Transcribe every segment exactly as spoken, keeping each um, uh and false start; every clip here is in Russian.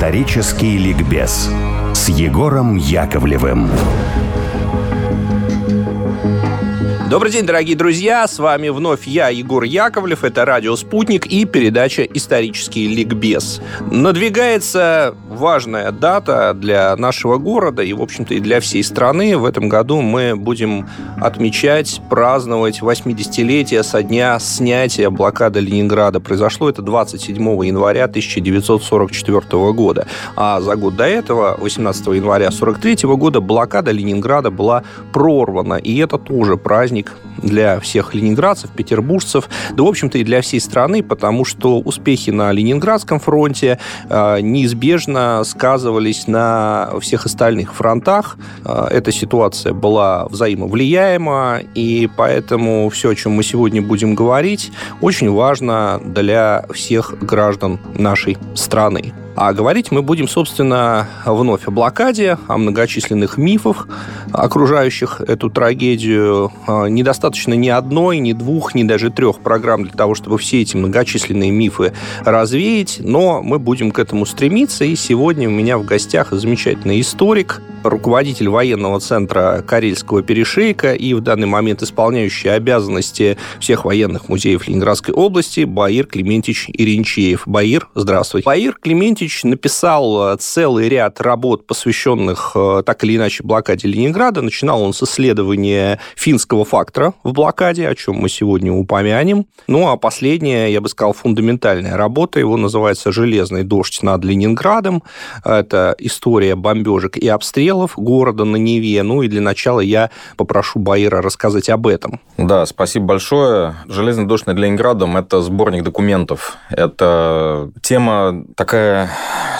Исторический ликбез с Егором Яковлевым. Добрый день, дорогие друзья! С вами вновь я, Егор Яковлев. Это радио «Спутник» и передача «Исторический ликбез». Надвигается важная дата для нашего города и, в общем-то, и для всей страны. В этом году мы будем отмечать, праздновать восьмидесятилетие со дня снятия блокады Ленинграда. Произошло это двадцать седьмого января тысяча девятьсот сорок четвёртого года. А за год до этого, восемнадцатого января тысяча девятьсот сорок третьего года, блокада Ленинграда была прорвана. И это тоже праздник для всех ленинградцев, петербуржцев, да, в общем-то, и для всей страны, потому что успехи на Ленинградском фронте э, неизбежно сказывались на всех остальных фронтах. Э, эта ситуация была взаимовлияема, и поэтому все, о чем мы сегодня будем говорить, очень важно для всех граждан нашей страны. А говорить мы будем, собственно, вновь о блокаде, о многочисленных мифах, окружающих эту трагедию. Недостаточно ни одной, ни двух, ни даже трех программ для того, чтобы все эти многочисленные мифы развеять, но мы будем к этому стремиться. И сегодня у меня в гостях замечательный историк, руководитель военного центра Карельского перешейка и в данный момент исполняющий обязанности всех военных музеев Ленинградской области Баир Климентьевич Иринчеев. Баир, здравствуй. Баир Климентьевич написал целый ряд работ, посвященных так или иначе блокаде Ленинграда. Начинал он с исследования финского фактора в блокаде, о чем мы сегодня упомянем. Ну, а последняя, я бы сказал, фундаментальная работа, его называется «Железный дождь над Ленинградом». Это история бомбежек и обстрелов города на Неве. Ну и для начала я попрошу Баира рассказать об этом. Да, спасибо большое. «Железный дождь над Ленинградом» – это сборник документов. Это тема такая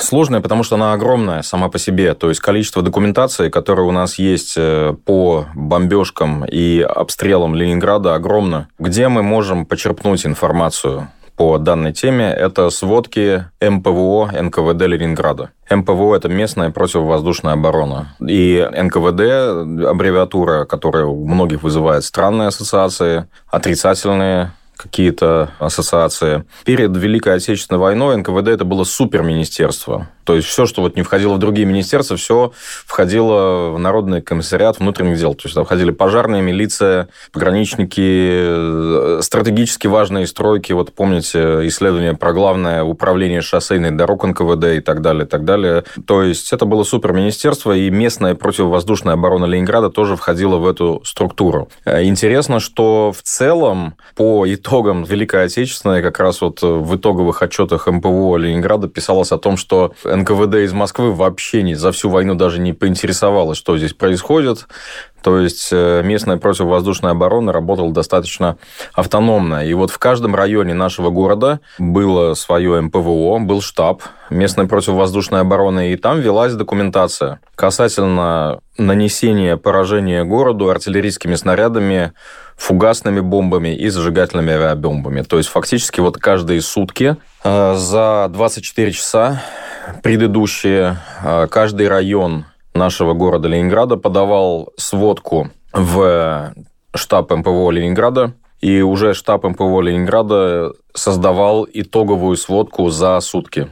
сложная, потому что она огромная сама по себе. То есть количество документации, которое у нас есть по бомбежкам и обстрелам Ленинграда, огромно. Где мы можем почерпнуть информацию по данной теме? Это сводки эм пэ вэ о эн ка вэ дэ Ленинграда. эм пэ вэ о – это местная противовоздушная оборона. И эн ка вэ дэ – аббревиатура, которая у многих вызывает странные ассоциации, отрицательные какие-то ассоциации. Перед Великой Отечественной войной эн ка вэ дэ – это было суперминистерство. То есть все, что вот не входило в другие министерства, все входило в Народный комиссариат внутренних дел. То есть там входили пожарные, милиция, пограничники, стратегически важные стройки. Вот помните исследование про главное управление шоссейной дорог эн ка вэ дэ и так далее, и так далее. То есть это было суперминистерство, и местная противовоздушная оборона Ленинграда тоже входила в эту структуру. Интересно, что в целом по итогам Великой Отечественной как раз вот в итоговых отчетах эм пэ вэ о Ленинграда писалось о том, что эн ка вэ дэ из Москвы вообще не, за всю войну даже не поинтересовалось, что здесь происходит. То есть местная противовоздушная оборона работала достаточно автономно. И вот в каждом районе нашего города было свое эм пэ вэ о, был штаб местной противовоздушной обороны, и там велась документация касательно нанесения поражения городу артиллерийскими снарядами, фугасными бомбами и зажигательными авиабомбами. То есть фактически вот каждые сутки э, за двадцать четыре часа предыдущие э, каждый район нашего города Ленинграда подавал сводку в штаб эм пэ вэ о Ленинграда, и уже штаб эм пэ вэ о Ленинграда создавал итоговую сводку за сутки.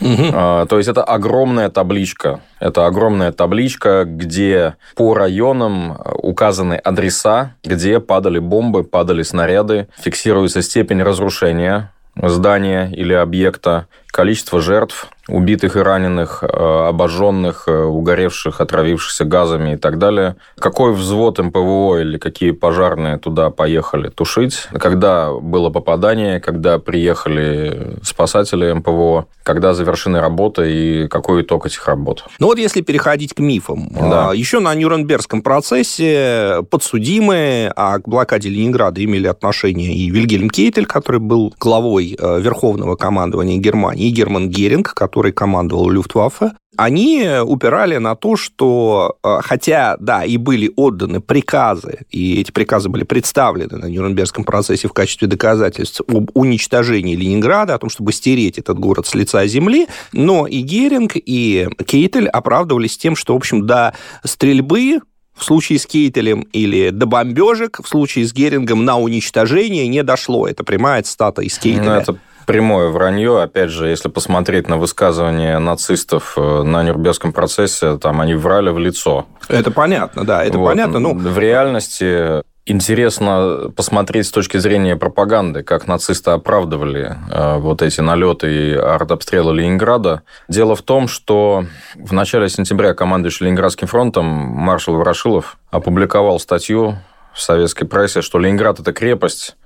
Uh-huh. То есть это огромная табличка. Это огромная табличка, где по районам указаны адреса, где падали бомбы, падали снаряды, фиксируется степень разрушения здания или объекта, количество жертв, убитых и раненых, обожженных, угоревших, отравившихся газами и так далее. Какой взвод эм пэ вэ о или какие пожарные туда поехали тушить? Когда было попадание, когда приехали спасатели эм пэ вэ о, когда завершены работы и какой итог этих работ? Ну вот если переходить к мифам. Да. Еще на Нюрнбергском процессе подсудимые, а к блокаде Ленинграда имели отношение и Вильгельм Кейтель, который был главой Верховного командования Германии, и Герман Геринг, который который командовал Люфтваффе, они упирали на то, что, хотя, да, и были отданы приказы, и эти приказы были представлены на Нюрнбергском процессе в качестве доказательств об уничтожении Ленинграда, о том, чтобы стереть этот город с лица земли, но и Геринг, и Кейтель оправдывались тем, что, в общем, до стрельбы в случае с Кейтелем или до бомбежек в случае с Герингом на уничтожение не дошло. Это прямая цитата из Кейтеля. Ну, это прямое вранье. Опять же, если посмотреть на высказывания нацистов на Нюрнбергском процессе, там они врали в лицо. Это понятно, да, это вот. понятно. Ну... В реальности... Интересно посмотреть с точки зрения пропаганды, как нацисты оправдывали э, вот эти налеты и артобстрелы Ленинграда. Дело в том, что в начале сентября командующий Ленинградским фронтом маршал Ворошилов опубликовал статью в советской прессе, что Ленинград – это крепость,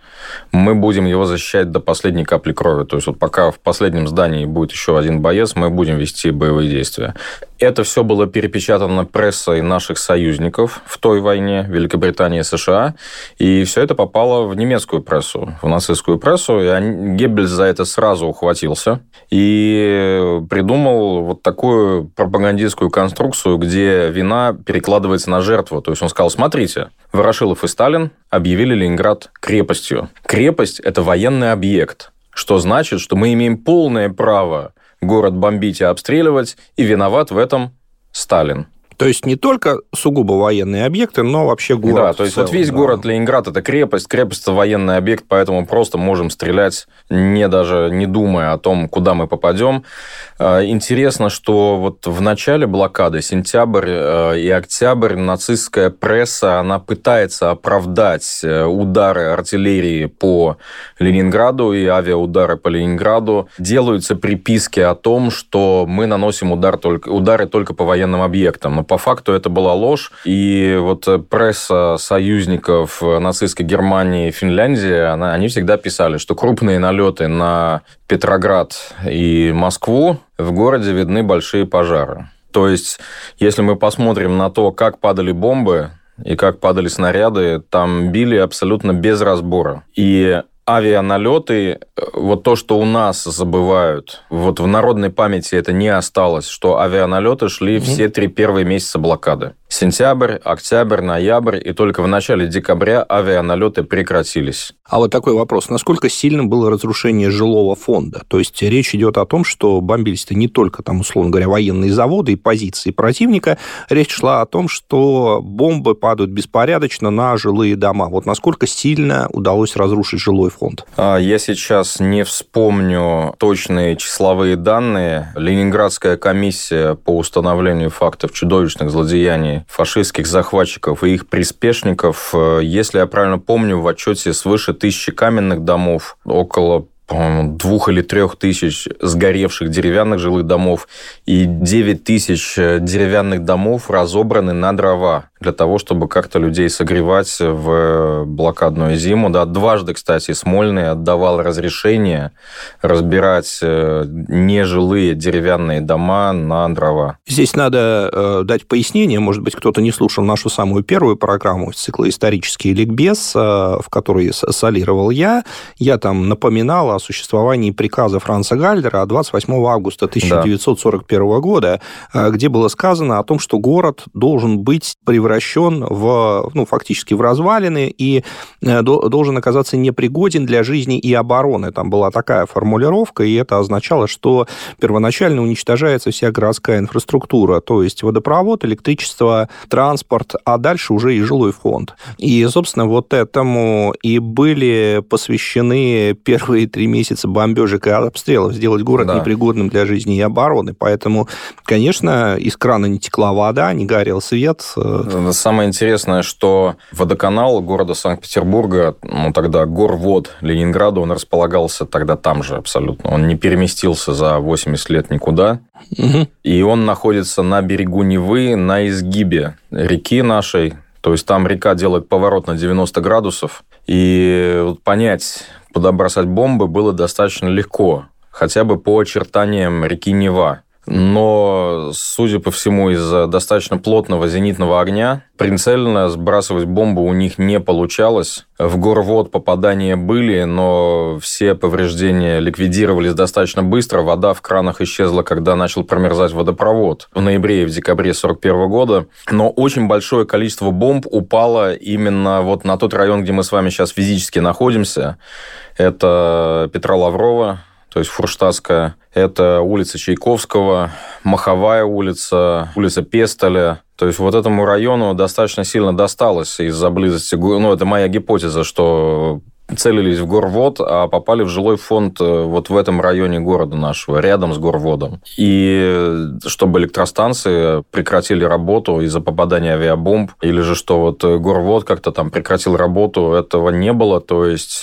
мы будем его защищать до последней капли крови. То есть вот пока в последнем здании будет еще один боец, мы будем вести боевые действия. Это все было перепечатано прессой наших союзников в той войне, Великобритании и США, и все это попало в немецкую прессу, в нацистскую прессу, и Геббельс за это сразу ухватился и придумал вот такую пропагандистскую конструкцию, где вина перекладывается на жертву. То есть он сказал, смотрите, Ворошилов и Сталин объявили Ленинград крепостью. Крепость – это военный объект, что значит, что мы имеем полное право город бомбить и обстреливать, и виноват в этом Сталин. То есть не только сугубо военные объекты, но вообще город. Да, то есть целом, вот весь да. город Ленинград – это крепость, крепость – это военный объект, поэтому просто можем стрелять, не даже не думая о том, куда мы попадем. Интересно, что вот в начале блокады, сентябрь и октябрь, нацистская пресса, она пытается оправдать удары артиллерии по Ленинграду и авиаудары по Ленинграду. Делаются приписки о том, что мы наносим удар только, удары только по военным объектам. По факту это была ложь, и вот пресса союзников нацистской Германии и Финляндии, она, они всегда писали, что крупные налеты на Петроград и Москву, в городе видны большие пожары. То есть, если мы посмотрим на то, как падали бомбы и как падали снаряды, там били абсолютно без разбора. И авианалеты, вот то, что у нас забывают, вот в народной памяти это не осталось, что авианалеты шли mm-hmm. все три первые месяца блокады. Сентябрь, октябрь, ноябрь, и только в начале декабря авианалеты прекратились. А вот такой вопрос. Насколько сильным было разрушение жилого фонда? То есть речь идет о том, что бомбились-то не только, там, условно говоря, военные заводы и позиции противника. Речь шла о том, что бомбы падают беспорядочно на жилые дома. Вот насколько сильно удалось разрушить жилой фонд? Фонд. Я сейчас не вспомню точные числовые данные. Ленинградская комиссия по установлению фактов чудовищных злодеяний фашистских захватчиков и их приспешников, если я правильно помню, в отчете свыше тысячи каменных домов, около по-моему, двух или трех тысяч сгоревших деревянных жилых домов и девять тысяч деревянных домов разобраны на дрова для того, чтобы как-то людей согревать в блокадную зиму. Да, дважды, кстати, Смольный отдавал разрешение разбирать нежилые деревянные дома на дрова. Здесь надо э, дать пояснение. Может быть, кто-то не слушал нашу самую первую программу цикла «Исторический ликбез», э, в которой солировал я. Я там напоминал о существовании приказа Франца Гальдера двадцать восьмого августа тысяча девятьсот сорок первого да. года, э, где было сказано о том, что город должен быть превращен превращен в, ну, фактически в развалины и должен оказаться непригоден для жизни и обороны. Там была такая формулировка, и это означало, что первоначально уничтожается вся городская инфраструктура, то есть водопровод, электричество, транспорт, а дальше уже и жилой фонд. И, собственно, вот этому и были посвящены первые три месяца бомбежек и обстрелов, сделать город да. непригодным для жизни и обороны. Поэтому, конечно, из крана не текла вода, не горел свет. Самое интересное, что водоканал города Санкт-Петербурга, ну тогда Горвод Ленинграда, он располагался тогда там же абсолютно. Он не переместился за восемьдесят лет никуда. Угу. И он находится на берегу Невы, на изгибе реки нашей. То есть там река делает поворот на девяносто градусов. И понять, куда бросать бомбы, было достаточно легко. Хотя бы по очертаниям реки Нева. Но, судя по всему, из-за достаточно плотного зенитного огня прицельно сбрасывать бомбу у них не получалось. В Горвод попадания были, но все повреждения ликвидировались достаточно быстро. Вода в кранах исчезла, когда начал промерзать водопровод в ноябре и в декабре сорок первого года. Но очень большое количество бомб упало именно вот на тот район, где мы с вами сейчас физически находимся. Это Петра Лаврова, то есть Фурштадтская. Это улица Чайковского, Маховая улица, улица Пестоля. То есть вот этому району достаточно сильно досталось из-за близости... Ну, это моя гипотеза, что целились в горвод, а попали в жилой фонд вот в этом районе города нашего, рядом с горводом. И чтобы электростанции прекратили работу из-за попадания авиабомб, или же что вот горвод как-то там прекратил работу, этого не было. То есть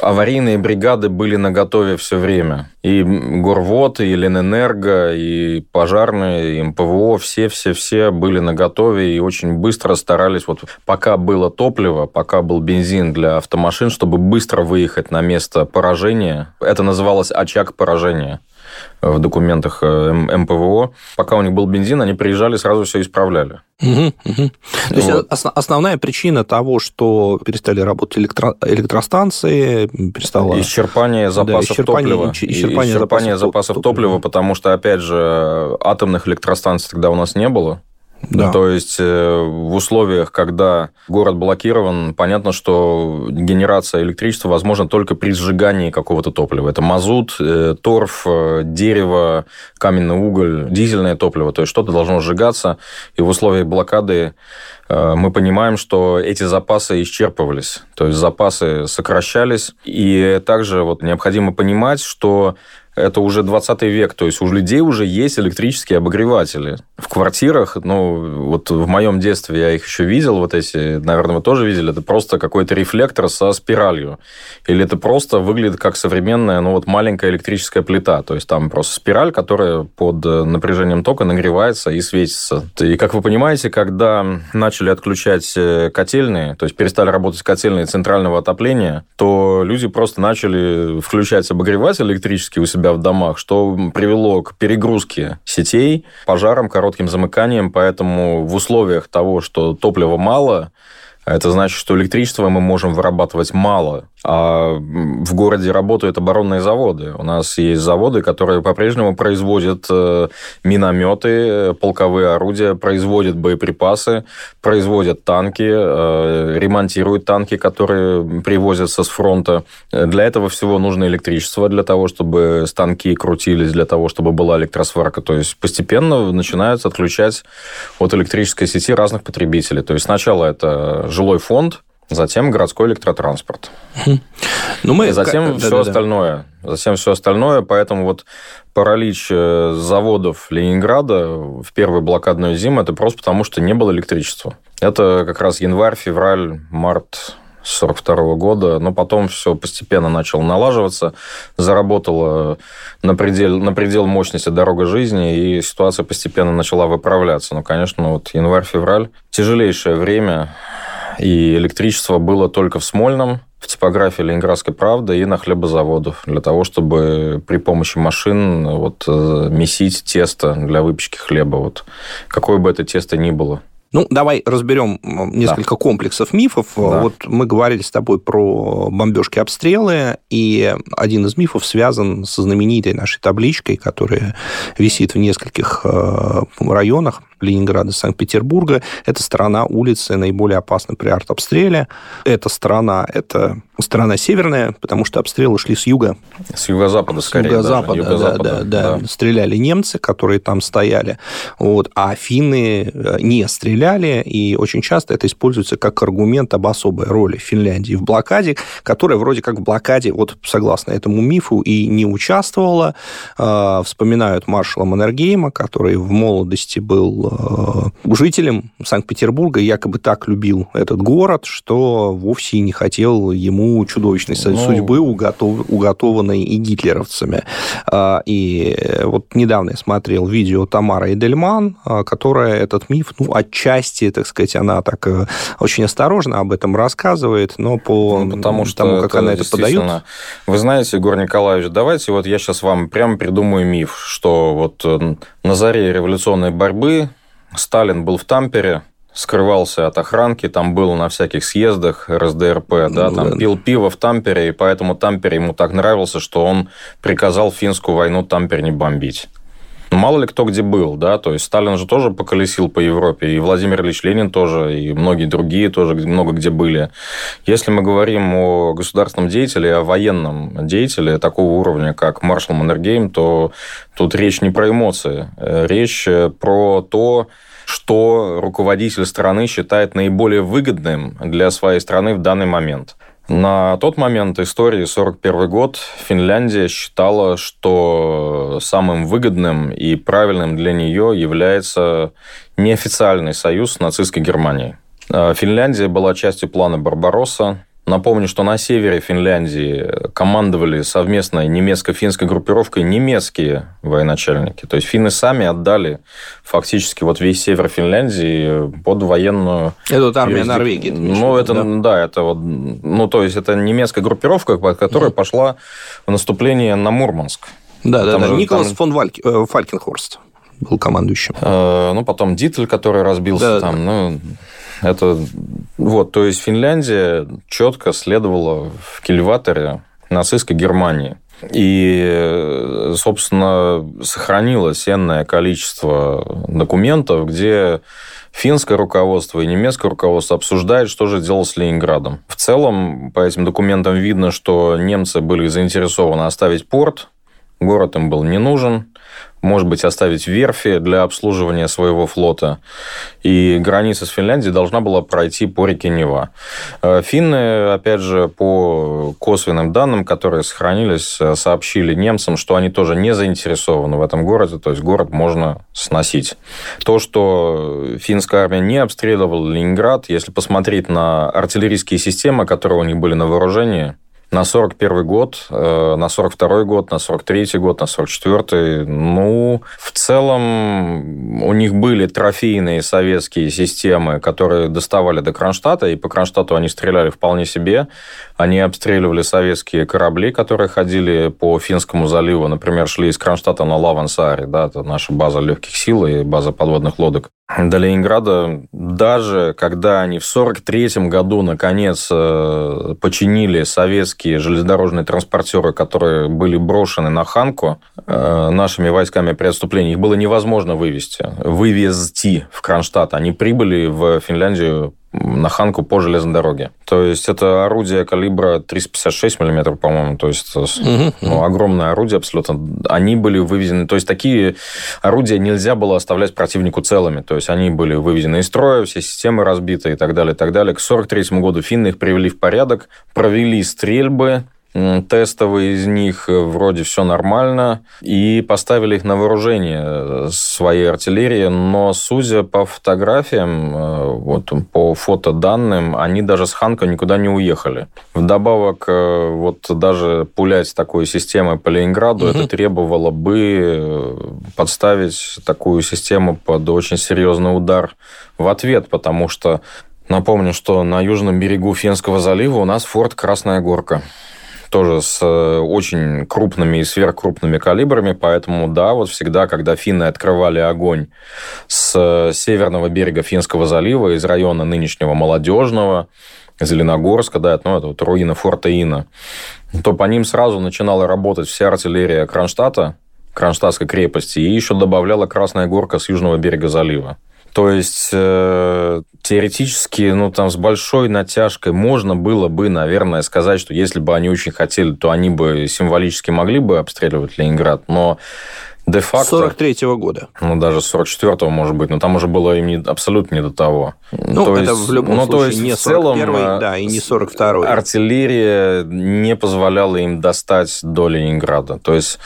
аварийные бригады были наготове все время. И горвод, и Ленэнерго, и пожарные, и эм пэ вэ о, все-все-все были наготове и очень быстро старались. Вот пока было топливо, пока был бензин для автомашин, чтобы быстро выехать на место поражения. Это называлось очаг поражения в документах эм пэ вэ о. Пока у них был бензин, они приезжали, сразу все исправляли. Угу, угу. То есть вот. ос- основная причина того, что перестали работать электро- электростанции, перестало... Исчерпание запасов да, исчерпание, топлива. Исчерпание, исчерпание запасов, запасов топлива, топлива, потому что, опять же, атомных электростанций тогда у нас не было. Да. То есть в условиях, когда город блокирован, понятно, что генерация электричества возможна только при сжигании какого-то топлива. Это мазут, торф, дерево, каменный уголь, дизельное топливо. То есть что-то должно сжигаться. И в условиях блокады мы понимаем, что эти запасы исчерпывались. То есть запасы сокращались. И также вот необходимо понимать, что... Это уже двадцатый век, то есть у людей уже есть электрические обогреватели. В квартирах, ну, вот в моем детстве я их еще видел, вот эти, наверное, вы тоже видели, это просто какой-то рефлектор со спиралью. Или это просто выглядит как современная, ну, вот маленькая электрическая плита, то есть там просто спираль, которая под напряжением тока нагревается и светится. И, как вы понимаете, когда начали отключать котельные, то есть перестали работать котельные центрального отопления, то люди просто начали включать обогреватель электрический у себя в домах, что привело к перегрузке сетей, пожарам, коротким замыканиям. Поэтому в условиях того, что топлива мало, это значит, что электричество мы можем вырабатывать мало. А в городе работают оборонные заводы. У нас есть заводы, которые по-прежнему производят минометы, полковые орудия, производят боеприпасы, производят танки, ремонтируют танки, которые привозятся с фронта. Для этого всего нужно электричество, для того, чтобы станки крутились, для того, чтобы была электросварка. То есть постепенно начинают отключать от электрической сети разных потребителей. То есть сначала это жилой фонд, затем городской электротранспорт. Ну, мы... И затем все да, остальное. Да. Затем все остальное. Поэтому вот паралич заводов Ленинграда в первую блокадную зиму, это просто потому, что не было электричества. Это как раз январь, февраль, март сорок второго года, но потом все постепенно начало налаживаться, заработала на предел, на предел мощности дорога жизни, и ситуация постепенно начала выправляться. Но, конечно, вот январь-февраль тяжелейшее время. И электричество было только в Смольном, в типографии «Ленинградской правды» и на хлебозаводах, для того, чтобы при помощи машин вот, месить тесто для выпечки хлеба, вот, какое бы это тесто ни было. Ну, давай разберем несколько да. комплексов мифов. Да. Вот мы говорили с тобой про бомбежки-обстрелы, и один из мифов связан со знаменитой нашей табличкой, которая висит в нескольких районах Ленинграда, Санкт-Петербурга. Это сторона улицы, наиболее опасна при артобстреле. Эта сторона, это сторона северная, потому что обстрелы шли с юга. С юго-запада, скорее. С юго-запада, даже. юго-запада. Да, да, да, да. Стреляли немцы, которые там стояли. Вот, а финны не стреляли, и очень часто это используется как аргумент об особой роли Финляндии в блокаде, которая вроде как в блокаде, вот согласно этому мифу, и не участвовала. Вспоминают маршала Маннергейма, который в молодости был жителям Санкт-Петербурга, якобы так любил этот город, что вовсе не хотел ему чудовищной ну... судьбы, уготов... уготованной и гитлеровцами. И вот недавно я смотрел видео Тамары Идельман, которая этот миф, ну, отчасти, так сказать, она так очень осторожно об этом рассказывает, но по ну, потому что тому, как это она это подает... Вы знаете, Егор Николаевич, давайте вот я сейчас вам прямо придумаю миф, что вот на заре революционной борьбы Сталин был в Тампере, скрывался от охранки, там был на всяких съездах эр эс дэ эр пэ, ну, да, там да. пил пиво в Тампере, и поэтому Тампере ему так нравился, что он приказал финскую войну Тампере не бомбить. Мало ли кто где был, да, то есть Сталин же тоже поколесил по Европе, и Владимир Ильич Ленин тоже, и многие другие тоже много где были. Если мы говорим о государственном деятеле, о военном деятеле такого уровня, как маршал Маннергейм, то тут речь не про эмоции, речь про то, что руководитель страны считает наиболее выгодным для своей страны в данный момент. На тот момент истории сорок первый год Финляндия считала, что самым выгодным и правильным для нее является неофициальный союз с нацистской Германией. Финляндия была частью плана «Барбаросса». Напомню, что на севере Финляндии командовали совместной немецко-финской группировкой немецкие военачальники. То есть финны сами отдали фактически вот весь север Финляндии под военную... Это вот армия юрисдик... Норвегии. Ну, это, да? да, это вот... Ну, то есть это немецкая группировка, которая да. пошла в наступление на Мурманск. Да, да, да. Же, Николас там... фон Вальк... Фалькенхорст был командующим. Э, ну, потом Дитль, который разбился да, там, да. ну... Это вот, то есть Финляндия четко следовала в кильваторе нацистской Германии. И, собственно, сохранилось энное количество документов, где финское руководство и немецкое руководство обсуждают, что же делать с Ленинградом. В целом, по этим документам видно, что немцы были заинтересованы оставить порт, город им был не нужен. Может быть, оставить верфи для обслуживания своего флота. И граница с Финляндией должна была пройти по реке Нева. Финны, опять же, по косвенным данным, которые сохранились, сообщили немцам, что они тоже не заинтересованы в этом городе, то есть город можно сносить. То, что финская армия не обстреливала Ленинград, если посмотреть на артиллерийские системы, которые у них были на вооружении, на сорок первый год, на сорок второй год, на сорок третий год, на сорок четвёртый. Ну, в целом, у них были трофейные советские системы, которые доставали до Кронштадта, и по Кронштадту они стреляли вполне себе. Они обстреливали советские корабли, которые ходили по Финскому заливу. Например, шли из Кронштадта на Лавансааре, да, это наша база легких сил и база подводных лодок. До Ленинграда, даже когда они в сорок третьем году наконец починили советские железнодорожные транспортеры, которые были брошены на Ханку нашими войсками при отступлении, их было невозможно вывести, вывезти в Кронштадт. Они прибыли в Финляндию на Ханку по железной дороге. То есть это орудие калибра триста пятьдесят шесть миллиметров, по-моему, то есть это, угу, ну, огромное орудие абсолютно. Они были выведены... То есть такие орудия нельзя было оставлять противнику целыми. То есть они были выведены из строя, все системы разбиты и так далее, и так далее. К сорок третьему году финны их привели в порядок, провели стрельбы тестовые из них, вроде все нормально, и поставили их на вооружение своей артиллерии, но, судя по фотографиям, вот, по фотоданным, они даже с Ханка никуда не уехали. Вдобавок, вот даже пулять такой системой по Ленинграду, угу, это требовало бы подставить такую систему под очень серьезный удар в ответ, потому что, напомню, что на южном берегу Финского залива у нас форт «Красная Горка», тоже с очень крупными и сверхкрупными калибрами, поэтому, да, вот всегда, когда финны открывали огонь с северного берега Финского залива, из района нынешнего Молодежного, Зеленогорска, да, ну, это вот руины форта Ина, то по ним сразу начинала работать вся артиллерия Кронштадта, Кронштадтской крепости, и еще добавляла Красная Горка с южного берега залива. То есть э, теоретически, ну, там, с большой натяжкой можно было бы, наверное, сказать, что если бы они очень хотели, то они бы символически могли бы обстреливать Ленинград, но де-факто... сорок третьего года. Ну, даже с сорок четвёртого, может быть, но там уже было им не, абсолютно не до того. Ну, то это есть, в любом ну, случае то есть, не сорок первый, да, и не сорок второй. Артиллерия не позволяла им достать до Ленинграда. То есть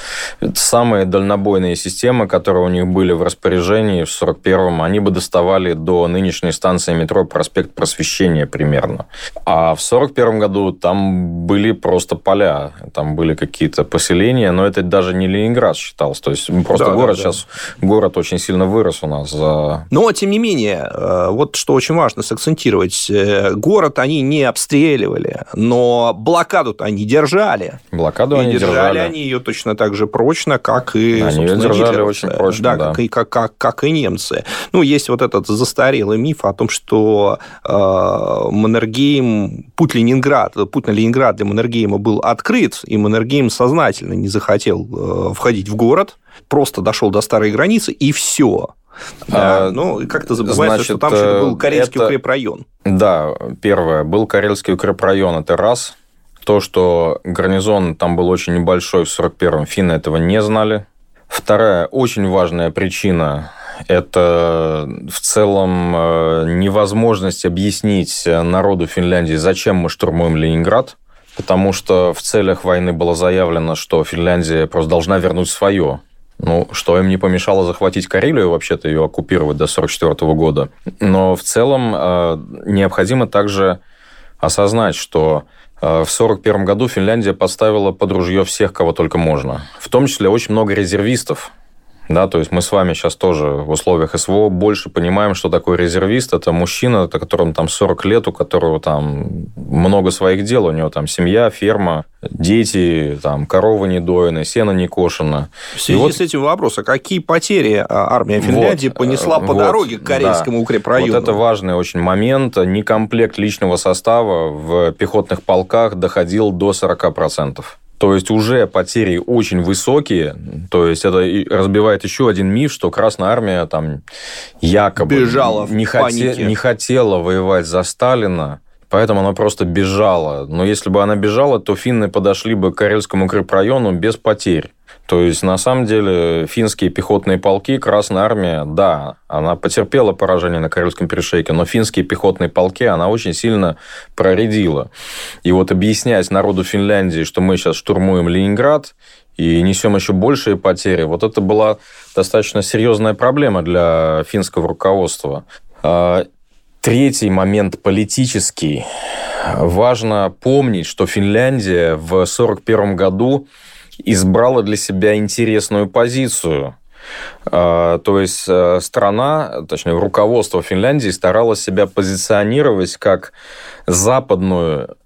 самые дальнобойные системы, которые у них были в распоряжении в сорок первом, они бы доставали до нынешней станции метро проспект Просвещения примерно. А в сорок первом году там были просто поля, там были какие-то поселения, но это даже не Ленинград считалось. То есть просто да, город да, да. сейчас, город очень сильно вырос у нас. За... Но, тем не менее, вот что очень важно сакцентировать, город они не обстреливали, но блокаду-то они держали. Блокаду и они держали. держали они ее точно так же прочно, как и, они собственно, держали гитлеровцы. Очень прочно, да. да. Как, и, как, как, как и немцы. Ну, есть вот этот застарелый миф о том, что э, Маннергейм, путь, Ленинград, путь на Ленинград для Маннергейма был открыт, и Маннергейм сознательно не захотел э, входить в город, просто дошел до старой границы, и все. Да, а, ну, как-то забывается, значит, что там что-то был Карельский это... укрепрайон. Да, первое, был Карельский укрепрайон, это раз. То, что гарнизон там был очень небольшой в сорок первом, финны этого не знали. Вторая очень важная причина это в целом невозможность объяснить народу Финляндии, зачем мы штурмуем Ленинград, потому что в целях войны было заявлено, что Финляндия просто должна вернуть свое. Ну, что им не помешало захватить Карелию, вообще-то ее оккупировать до тысяча девятьсот сорок четвёртого года. Но в целом э, необходимо также осознать, что э, в тысяча девятьсот сорок первом году Финляндия поставила под ружье всех, кого только можно. В том числе очень много резервистов. Да, то есть мы с вами сейчас тоже в условиях СВО больше понимаем, что такое резервист. Это мужчина, которому там сорок лет, у которого там много своих дел. У него там семья, ферма, дети, там корова не доены, сено не кошено. В связи вот... с этим вопросом, какие потери армия Финляндии вот, понесла по вот, дороге к Карельскому да. укрепрайону? Вот это важный очень момент. Некомплект личного состава в пехотных полках доходил до сорока процентов. То есть уже потери очень высокие, то есть это разбивает еще один миф, что Красная Армия там якобы бежала не, хоте, не хотела воевать за Сталина, поэтому она просто бежала. Но если бы она бежала, то финны подошли бы к Карельскому укрепрайону без потерь. То есть, на самом деле, финские пехотные полки, Красная Армия, да, она потерпела поражение на Карельском перешейке, но финские пехотные полки она очень сильно проредила. И вот объяснять народу Финляндии, что мы сейчас штурмуем Ленинград и несем еще большие потери, вот это была достаточно серьезная проблема для финского руководства. Третий момент политический. Важно помнить, что Финляндия в тысяча девятьсот сорок первом году избрала для себя интересную позицию. То есть страна, точнее, руководство Финляндии старалось себя позиционировать как западную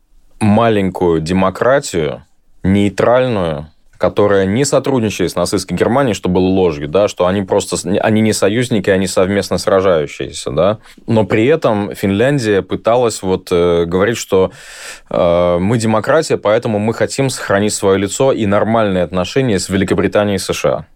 маленькую демократию, нейтральную, которая не сотрудничает с нацистской Германией, что было ложью, да, что они просто они не союзники, они совместно сражающиеся, да. Но при этом Финляндия пыталась вот, э, говорить, что э, мы демократия, поэтому мы хотим сохранить свое лицо и нормальные отношения с Великобританией и США.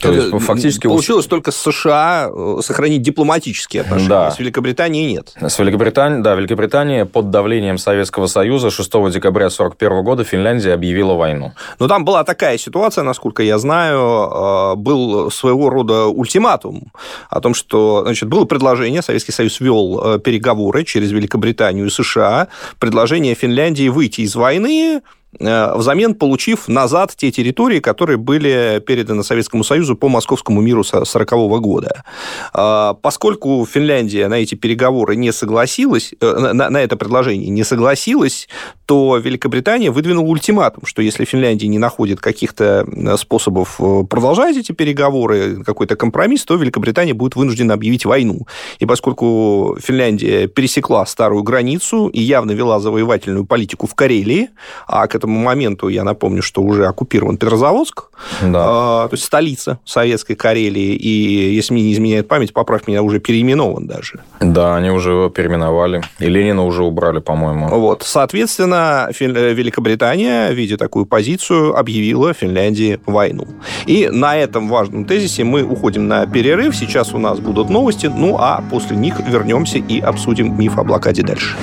То есть, фактически... Получилось только с США сохранить дипломатические отношения, да. С Великобританией нет. С Великобританией, да, Великобритания под давлением Советского Союза шестого декабря тысяча девятьсот сорок первого года Финляндия объявила войну. Но там была такая ситуация, насколько я знаю, был своего рода ультиматум о том, что, значит, было предложение, Советский Союз вел переговоры через Великобританию и США, предложение Финляндии выйти из войны, взамен получив назад те территории, которые были переданы Советскому Союзу по Московскому миру сорокового года. Поскольку Финляндия на эти переговоры не согласилась, на это предложение не согласилась, то Великобритания выдвинула ультиматум, что если Финляндия не находит каких-то способов продолжать эти переговоры, какой-то компромисс, то Великобритания будет вынуждена объявить войну. И поскольку Финляндия пересекла старую границу и явно вела завоевательную политику в Карелии, а к этому моменту, я напомню, что уже оккупирован Петрозаводск, да. э, то есть столица советской Карелии, и, если мне не изменяет память, поправь меня, уже переименован даже. Да, они уже его переименовали, и Ленина уже убрали, по-моему. Вот, соответственно, Фин... Великобритания, видя такую позицию, объявила Финляндии войну. И на этом важном тезисе мы уходим на перерыв, сейчас у нас будут новости, ну а после них вернемся и обсудим миф о блокаде дальше.